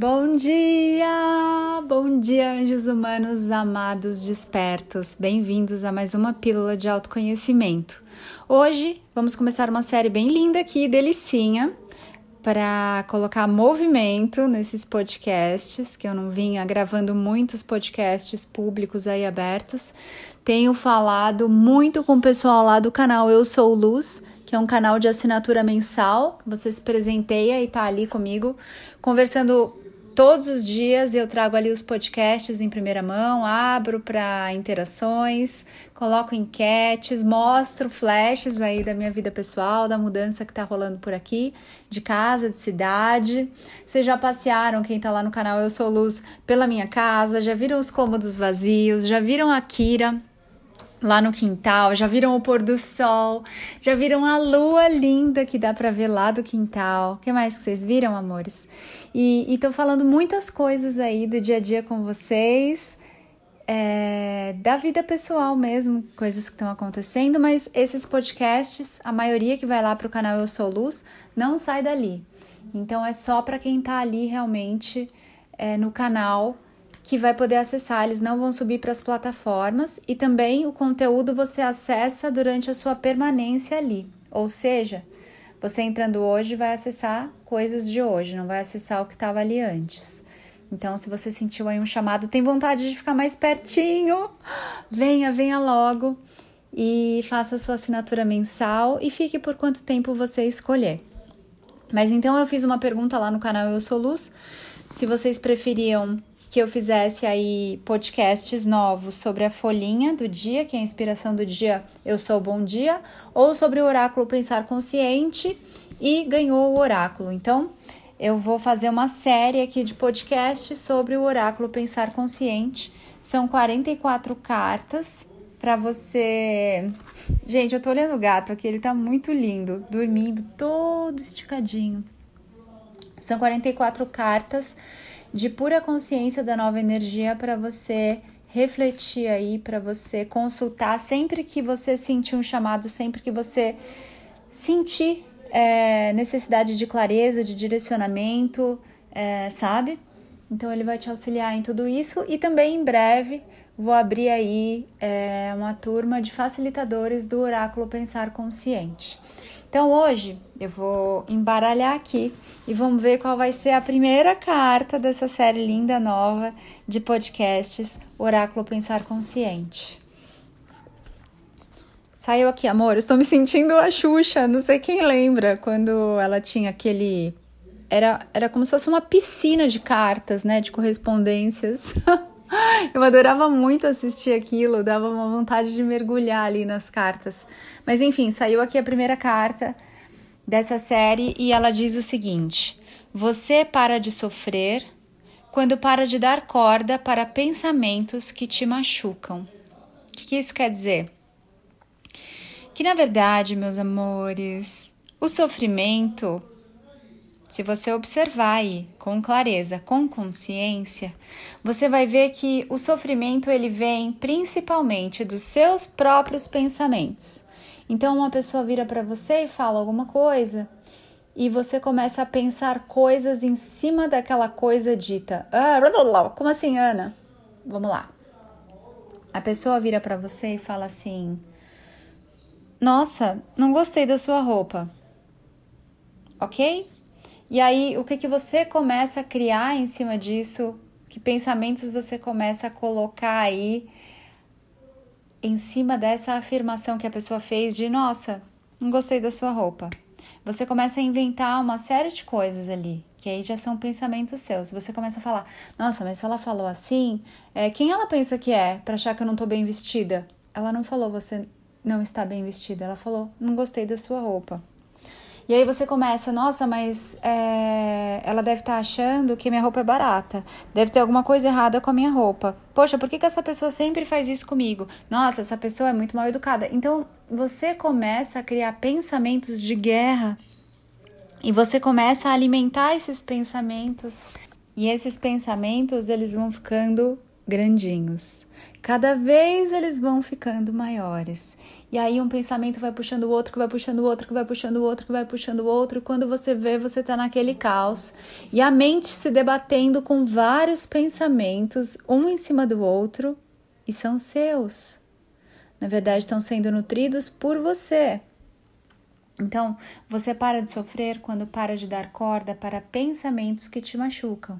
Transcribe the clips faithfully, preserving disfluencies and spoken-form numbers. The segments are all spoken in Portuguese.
Bom dia! Bom dia, anjos humanos amados despertos. Bem-vindos a mais uma Pílula de Autoconhecimento. Hoje vamos começar uma série bem linda aqui, delicinha, para colocar movimento nesses podcasts, que eu não vinha gravando muitos podcasts públicos aí abertos. Tenho falado muito com o pessoal lá do canal Eu Sou Luz, que é um canal de assinatura mensal, você se presenteia e tá ali comigo, conversando todos os dias. Eu trago ali os podcasts em primeira mão, abro para interações, coloco enquetes, mostro flashes aí da minha vida pessoal, da mudança que tá rolando por aqui, de casa, de cidade. Vocês já passearam, quem tá lá no canal Eu Sou Luz, pela minha casa, já viram os cômodos vazios, já viram a Kira lá no quintal, já viram o pôr do sol, já viram a lua linda que dá pra ver lá do quintal. O que mais que vocês viram, amores? E estou falando muitas coisas aí do dia a dia com vocês, é, da vida pessoal mesmo, coisas que estão acontecendo, mas esses podcasts, a maioria que vai lá pro canal Eu Sou Luz, não sai dali. Então é só para quem tá ali realmente é, no canal, que vai poder acessar. Eles não vão subir para as plataformas e também o conteúdo você acessa durante a sua permanência ali. Ou seja, você entrando hoje vai acessar coisas de hoje, não vai acessar o que estava ali antes. Então, se você sentiu aí um chamado, tem vontade de ficar mais pertinho, venha, venha logo e faça a sua assinatura mensal e fique por quanto tempo você escolher. Mas então eu fiz uma pergunta lá no canal Eu Sou Luz, se vocês preferiam que eu fizesse aí podcasts novos sobre a folhinha do dia, que é a inspiração do dia Eu Sou Bom Dia, ou sobre o oráculo Pensar Consciente, e ganhou o oráculo. Então, eu vou fazer uma série aqui de podcasts sobre o oráculo Pensar Consciente. São quarenta e quatro cartas para você... Gente, eu tô olhando o gato aqui, ele tá muito lindo, dormindo todo esticadinho. São quarenta e quatro cartas de pura consciência da nova energia para você refletir aí, para você consultar sempre que você sentir um chamado, sempre que você sentir é, necessidade de clareza, de direcionamento, é, sabe? Então ele vai te auxiliar em tudo isso e também em breve vou abrir aí é, uma turma de facilitadores do Oráculo Pensar Consciente. Então hoje eu vou embaralhar aqui e vamos ver qual vai ser a primeira carta dessa série linda nova de podcasts Oráculo Pensar Consciente. Saiu aqui, amor, eu estou me sentindo a Xuxa, não sei quem lembra, quando ela tinha aquele... Era, era como se fosse uma piscina de cartas, né, de correspondências. Eu adorava muito assistir aquilo, dava uma vontade de mergulhar ali nas cartas. Mas enfim, saiu aqui a primeira carta dessa série e ela diz o seguinte: você para de sofrer quando para de dar corda para pensamentos que te machucam. O que isso quer dizer? Que na verdade, meus amores, o sofrimento, se você observar aí com clareza, com consciência, você vai ver que o sofrimento ele vem principalmente dos seus próprios pensamentos. Então uma pessoa vira para você e fala alguma coisa e você começa a pensar coisas em cima daquela coisa dita. Ah, blá, blá, blá. Como assim, Ana? Vamos lá. A pessoa vira para você e fala assim: nossa, não gostei da sua roupa. Ok? E aí, o que que você começa a criar em cima disso? Que pensamentos você começa a colocar aí em cima dessa afirmação que a pessoa fez de nossa, não gostei da sua roupa. Você começa a inventar uma série de coisas ali, que aí já são pensamentos seus. Você começa a falar, nossa, mas se ela falou assim, é, quem ela pensa que é para achar que eu não tô bem vestida? Ela não falou, você não está bem vestida. Ela falou, não gostei da sua roupa. E aí você começa, nossa, mas é, ela deve estar achando que minha roupa é barata. Deve ter alguma coisa errada com a minha roupa. Poxa, por que que essa pessoa sempre faz isso comigo? Nossa, essa pessoa é muito mal educada. Então, você começa a criar pensamentos de guerra. E você começa a alimentar esses pensamentos. E esses pensamentos, eles vão ficando grandinhos. Cada vez eles vão ficando maiores. E aí um pensamento vai puxando o outro, que vai puxando o outro, que vai puxando o outro, que vai puxando o outro. Quando você vê, você tá naquele caos. E a mente se debatendo com vários pensamentos, um em cima do outro, e são seus. Na verdade, estão sendo nutridos por você. Então, você para de sofrer quando para de dar corda para pensamentos que te machucam.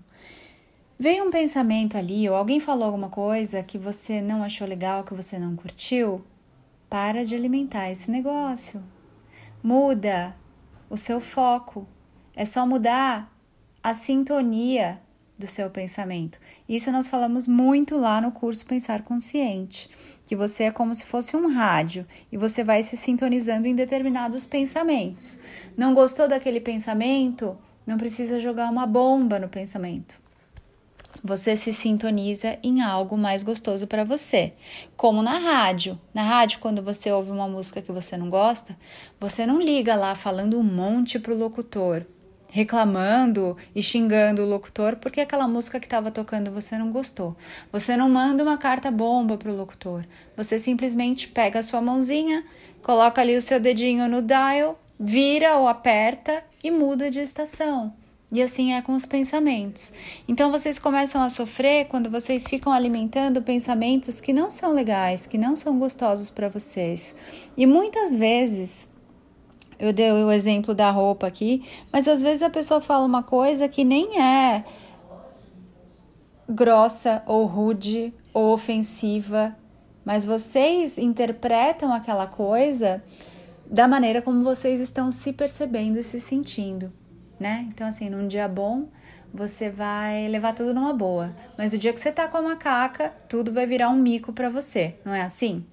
Veio um pensamento ali, ou alguém falou alguma coisa que você não achou legal, que você não curtiu, para de alimentar esse negócio. Muda o seu foco. É só mudar a sintonia do seu pensamento. Isso nós falamos muito lá no curso Pensar Consciente, que você é como se fosse um rádio e você vai se sintonizando em determinados pensamentos. Não gostou daquele pensamento? Não precisa jogar uma bomba no pensamento. Você se sintoniza em algo mais gostoso para você, como na rádio. Na rádio, quando você ouve uma música que você não gosta, você não liga lá falando um monte pro locutor, reclamando e xingando o locutor porque aquela música que estava tocando você não gostou. Você não manda uma carta bomba pro locutor. Você simplesmente pega a sua mãozinha, coloca ali o seu dedinho no dial, vira ou aperta e muda de estação. E assim é com os pensamentos. Então vocês começam a sofrer quando vocês ficam alimentando pensamentos que não são legais, que não são gostosos para vocês. E muitas vezes, eu dei o exemplo da roupa aqui, mas às vezes a pessoa fala uma coisa que nem é grossa ou rude ou ofensiva, mas vocês interpretam aquela coisa da maneira como vocês estão se percebendo e se sentindo. Né? Então, assim, num dia bom, você vai levar tudo numa boa. Mas o dia que você tá com a macaca, tudo vai virar um mico pra você, não é assim?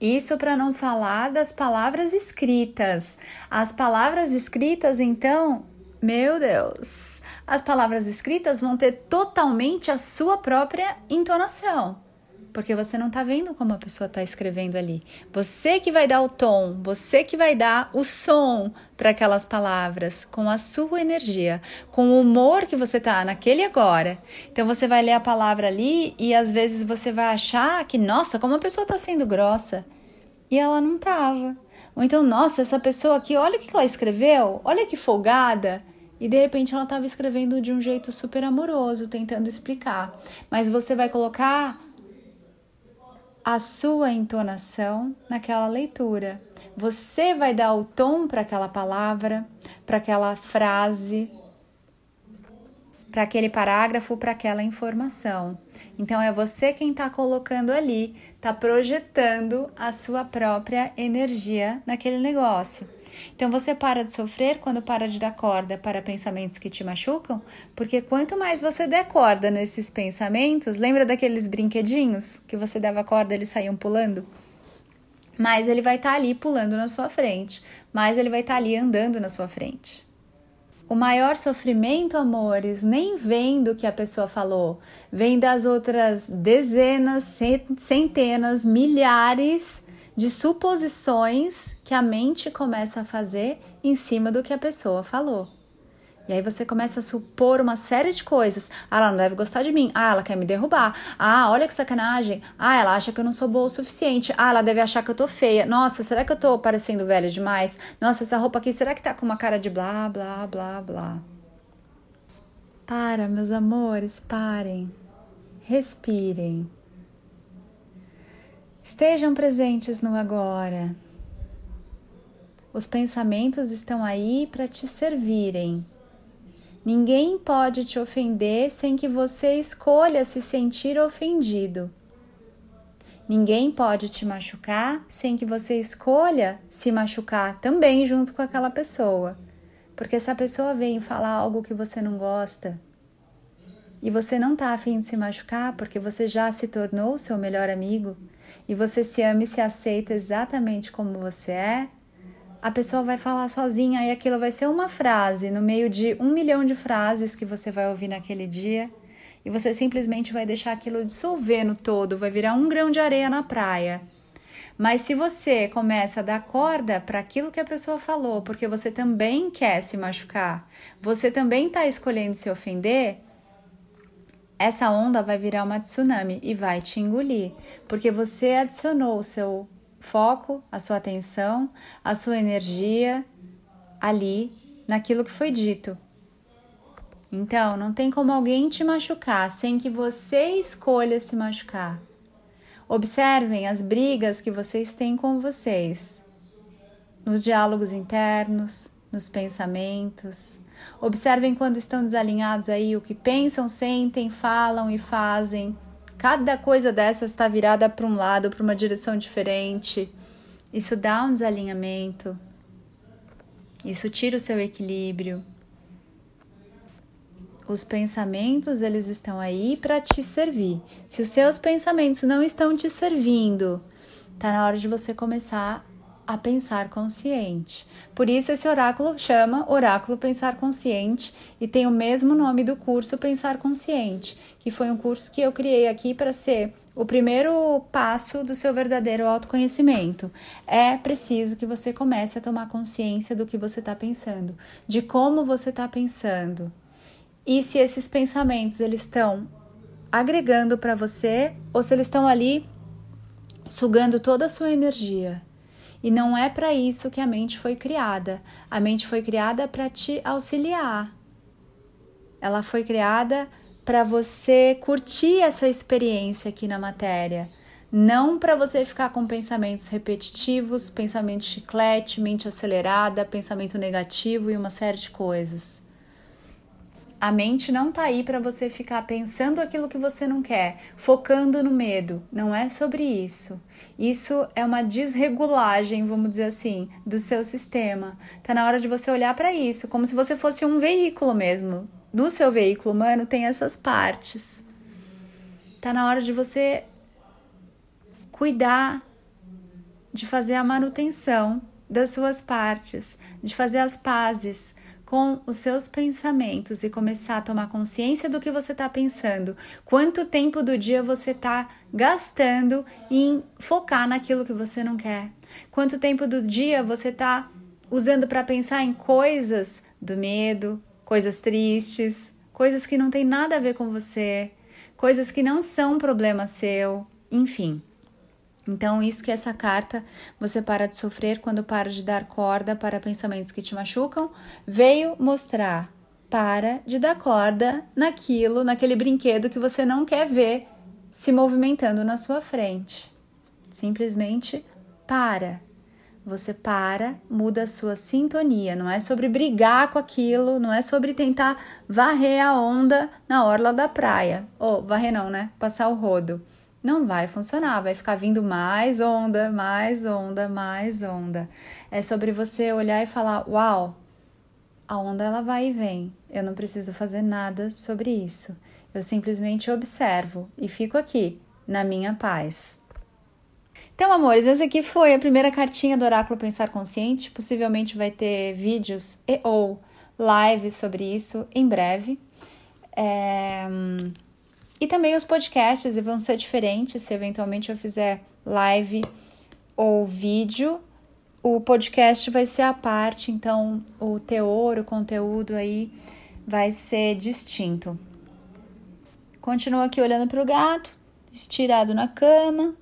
Isso pra não falar das palavras escritas. As palavras escritas, então, meu Deus, as palavras escritas vão ter totalmente a sua própria entonação. Porque você não tá vendo como a pessoa tá escrevendo ali. Você que vai dar o tom, você que vai dar o som para aquelas palavras, com a sua energia, com o humor que você tá naquele agora. Então você vai ler a palavra ali e às vezes você vai achar que, nossa, como a pessoa tá sendo grossa. E ela não tava. Ou então, nossa, essa pessoa aqui, olha o que ela escreveu, olha que folgada. E de repente ela tava escrevendo de um jeito super amoroso, tentando explicar. Mas você vai colocar a sua entonação naquela leitura. Você vai dar o tom para aquela palavra, para aquela frase, para aquele parágrafo, para aquela informação. Então é você quem está colocando ali, está projetando a sua própria energia naquele negócio. Então você para de sofrer quando para de dar corda para pensamentos que te machucam, porque quanto mais você der corda nesses pensamentos, lembra daqueles brinquedinhos que você dava corda e eles saíam pulando? Mais ele vai estar tá ali pulando na sua frente, mais ele vai estar tá ali andando na sua frente. O maior sofrimento, amores, nem vem do que a pessoa falou, vem das outras dezenas, centenas, milhares de suposições que a mente começa a fazer em cima do que a pessoa falou. E aí você começa a supor uma série de coisas. Ah, ela não deve gostar de mim. Ah, ela quer me derrubar. Ah, olha que sacanagem. Ah, ela acha que eu não sou boa o suficiente. Ah, ela deve achar que eu tô feia. Nossa, será que eu tô parecendo velha demais? Nossa, essa roupa aqui, será que tá com uma cara de blá, blá, blá, blá? Para, meus amores, parem. Respirem. Estejam presentes no agora. Os pensamentos estão aí para te servirem. Ninguém pode te ofender sem que você escolha se sentir ofendido. Ninguém pode te machucar sem que você escolha se machucar também junto com aquela pessoa. Porque se a pessoa vem falar algo que você não gosta e você não tá a fim de se machucar porque você já se tornou seu melhor amigo e você se ama e se aceita exatamente como você é, a pessoa vai falar sozinha e aquilo vai ser uma frase no meio de um milhão de frases que você vai ouvir naquele dia e você simplesmente vai deixar aquilo dissolver no todo, vai virar um grão de areia na praia. Mas se você começa a dar corda para aquilo que a pessoa falou, porque você também quer se machucar, você também está escolhendo se ofender, Essa onda vai virar uma tsunami e vai te engolir, porque você adicionou o seu foco, a sua atenção, a sua energia ali naquilo que foi dito. Então, não tem como alguém te machucar sem que você escolha se machucar. Observem as brigas que vocês têm com vocês, nos diálogos internos, nos pensamentos. Observem quando estão desalinhados aí, o que pensam, sentem, falam e fazem. Cada coisa dessas está virada para um lado, para uma direção diferente. Isso dá um desalinhamento. Isso tira o seu equilíbrio. Os pensamentos, eles estão aí para te servir. Se os seus pensamentos não estão te servindo, tá na hora de você começar a pensar consciente. Por isso esse oráculo chama Oráculo Pensar Consciente e tem o mesmo nome do curso Pensar Consciente, que foi um curso que eu criei aqui para ser o primeiro passo do seu verdadeiro autoconhecimento. É preciso que você comece a tomar consciência do que você está pensando, de como você está pensando. E se esses pensamentos eles estão agregando para você ou se eles estão ali sugando toda a sua energia. E não é para isso que a mente foi criada. A mente foi criada para te auxiliar. Ela foi criada para você curtir essa experiência aqui na matéria. Não para você ficar com pensamentos repetitivos, pensamento chiclete, mente acelerada, pensamento negativo e uma série de coisas. A mente não tá aí para você ficar pensando aquilo que você não quer, focando no medo. Não é sobre isso. Isso é uma desregulagem, vamos dizer assim, do seu sistema. Tá na hora de você olhar para isso, como se você fosse um veículo mesmo. No seu veículo humano tem essas partes. Tá na hora de você cuidar, de fazer a manutenção das suas partes, de fazer as pazes com os seus pensamentos e começar a tomar consciência do que você está pensando. Quanto tempo do dia você está gastando em focar naquilo que você não quer? Quanto tempo do dia você está usando para pensar em coisas do medo, coisas tristes, coisas que não tem nada a ver com você, coisas que não são problema seu, enfim. Então, isso que é essa carta, você para de sofrer quando para de dar corda para pensamentos que te machucam, veio mostrar, para de dar corda naquilo, naquele brinquedo que você não quer ver se movimentando na sua frente. Simplesmente para. Você para, muda a sua sintonia, não é sobre brigar com aquilo, não é sobre tentar varrer a onda na orla da praia. Ou, oh, varrer não, né? Passar o rodo. Não vai funcionar, vai ficar vindo mais onda, mais onda, mais onda. É sobre você olhar e falar, uau, a onda ela vai e vem, eu não preciso fazer nada sobre isso. Eu simplesmente observo e fico aqui, na minha paz. Então, amores, essa aqui foi a primeira cartinha do Oráculo Pensar Consciente, possivelmente vai ter vídeos e ou lives sobre isso em breve. É... E também os podcasts vão ser diferentes, se eventualmente eu fizer live ou vídeo, o podcast vai ser à parte, então o teor, o conteúdo aí vai ser distinto. Continuo aqui olhando para o gato, estirado na cama,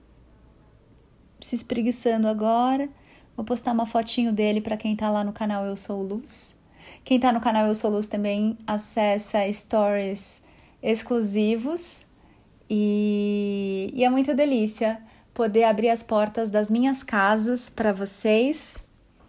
se espreguiçando agora. Vou postar uma fotinho dele para quem está lá no canal Eu Sou Luz. Quem está no canal Eu Sou Luz também acessa stories exclusivos e, e é muito delícia poder abrir as portas das minhas casas para vocês,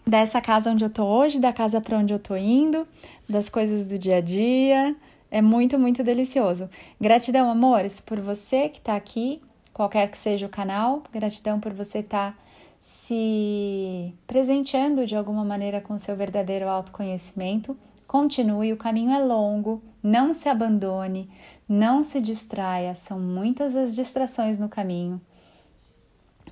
dessa casa onde eu tô hoje, da casa para onde eu tô indo, das coisas do dia a dia, é muito, muito delicioso. Gratidão, amores, por você que tá aqui, qualquer que seja o canal, gratidão por você estar se presenteando de alguma maneira com o seu verdadeiro autoconhecimento. Continue, o caminho é longo, não se abandone, não se distraia, são muitas as distrações no caminho,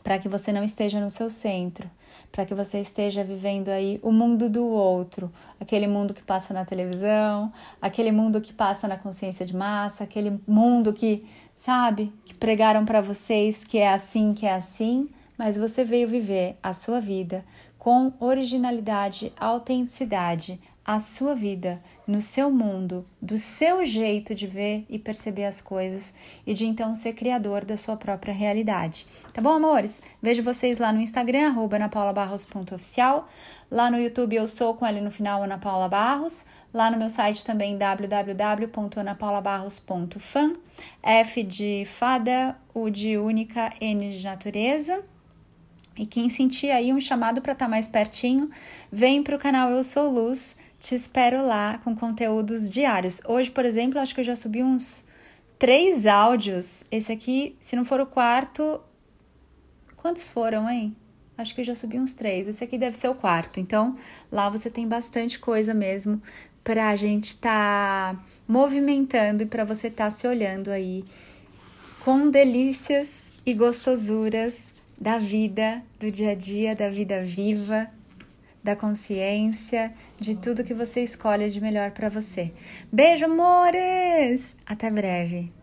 para que você não esteja no seu centro, para que você esteja vivendo aí o mundo do outro, aquele mundo que passa na televisão, aquele mundo que passa na consciência de massa, aquele mundo que, sabe, que pregaram para vocês que é assim, que é assim, mas você veio viver a sua vida com originalidade, autenticidade, a sua vida, no seu mundo, do seu jeito de ver e perceber as coisas e de então ser criador da sua própria realidade. Tá bom, amores? Vejo vocês lá no Instagram, arroba anapaulabarros.oficial, lá no YouTube eu sou com L no final, Ana Paula Barros, lá no meu site também, w w w ponto ana paula barros ponto fan, F de fada, U de única, N de natureza. E quem sentir aí um chamado para estar mais pertinho, vem para o canal Eu Sou Luz, te espero lá com conteúdos diários. Hoje, por exemplo, acho que eu já subi uns três áudios. Esse aqui, se não for o quarto, quantos foram, hein? Acho que eu já subi uns três. Esse aqui deve ser o quarto. Então, lá você tem bastante coisa mesmo para a gente estar tá movimentando e para você estar tá se olhando aí com delícias e gostosuras da vida, do dia a dia, da vida viva, da consciência, de tudo que você escolhe de melhor para você. Beijo, amores! Até breve!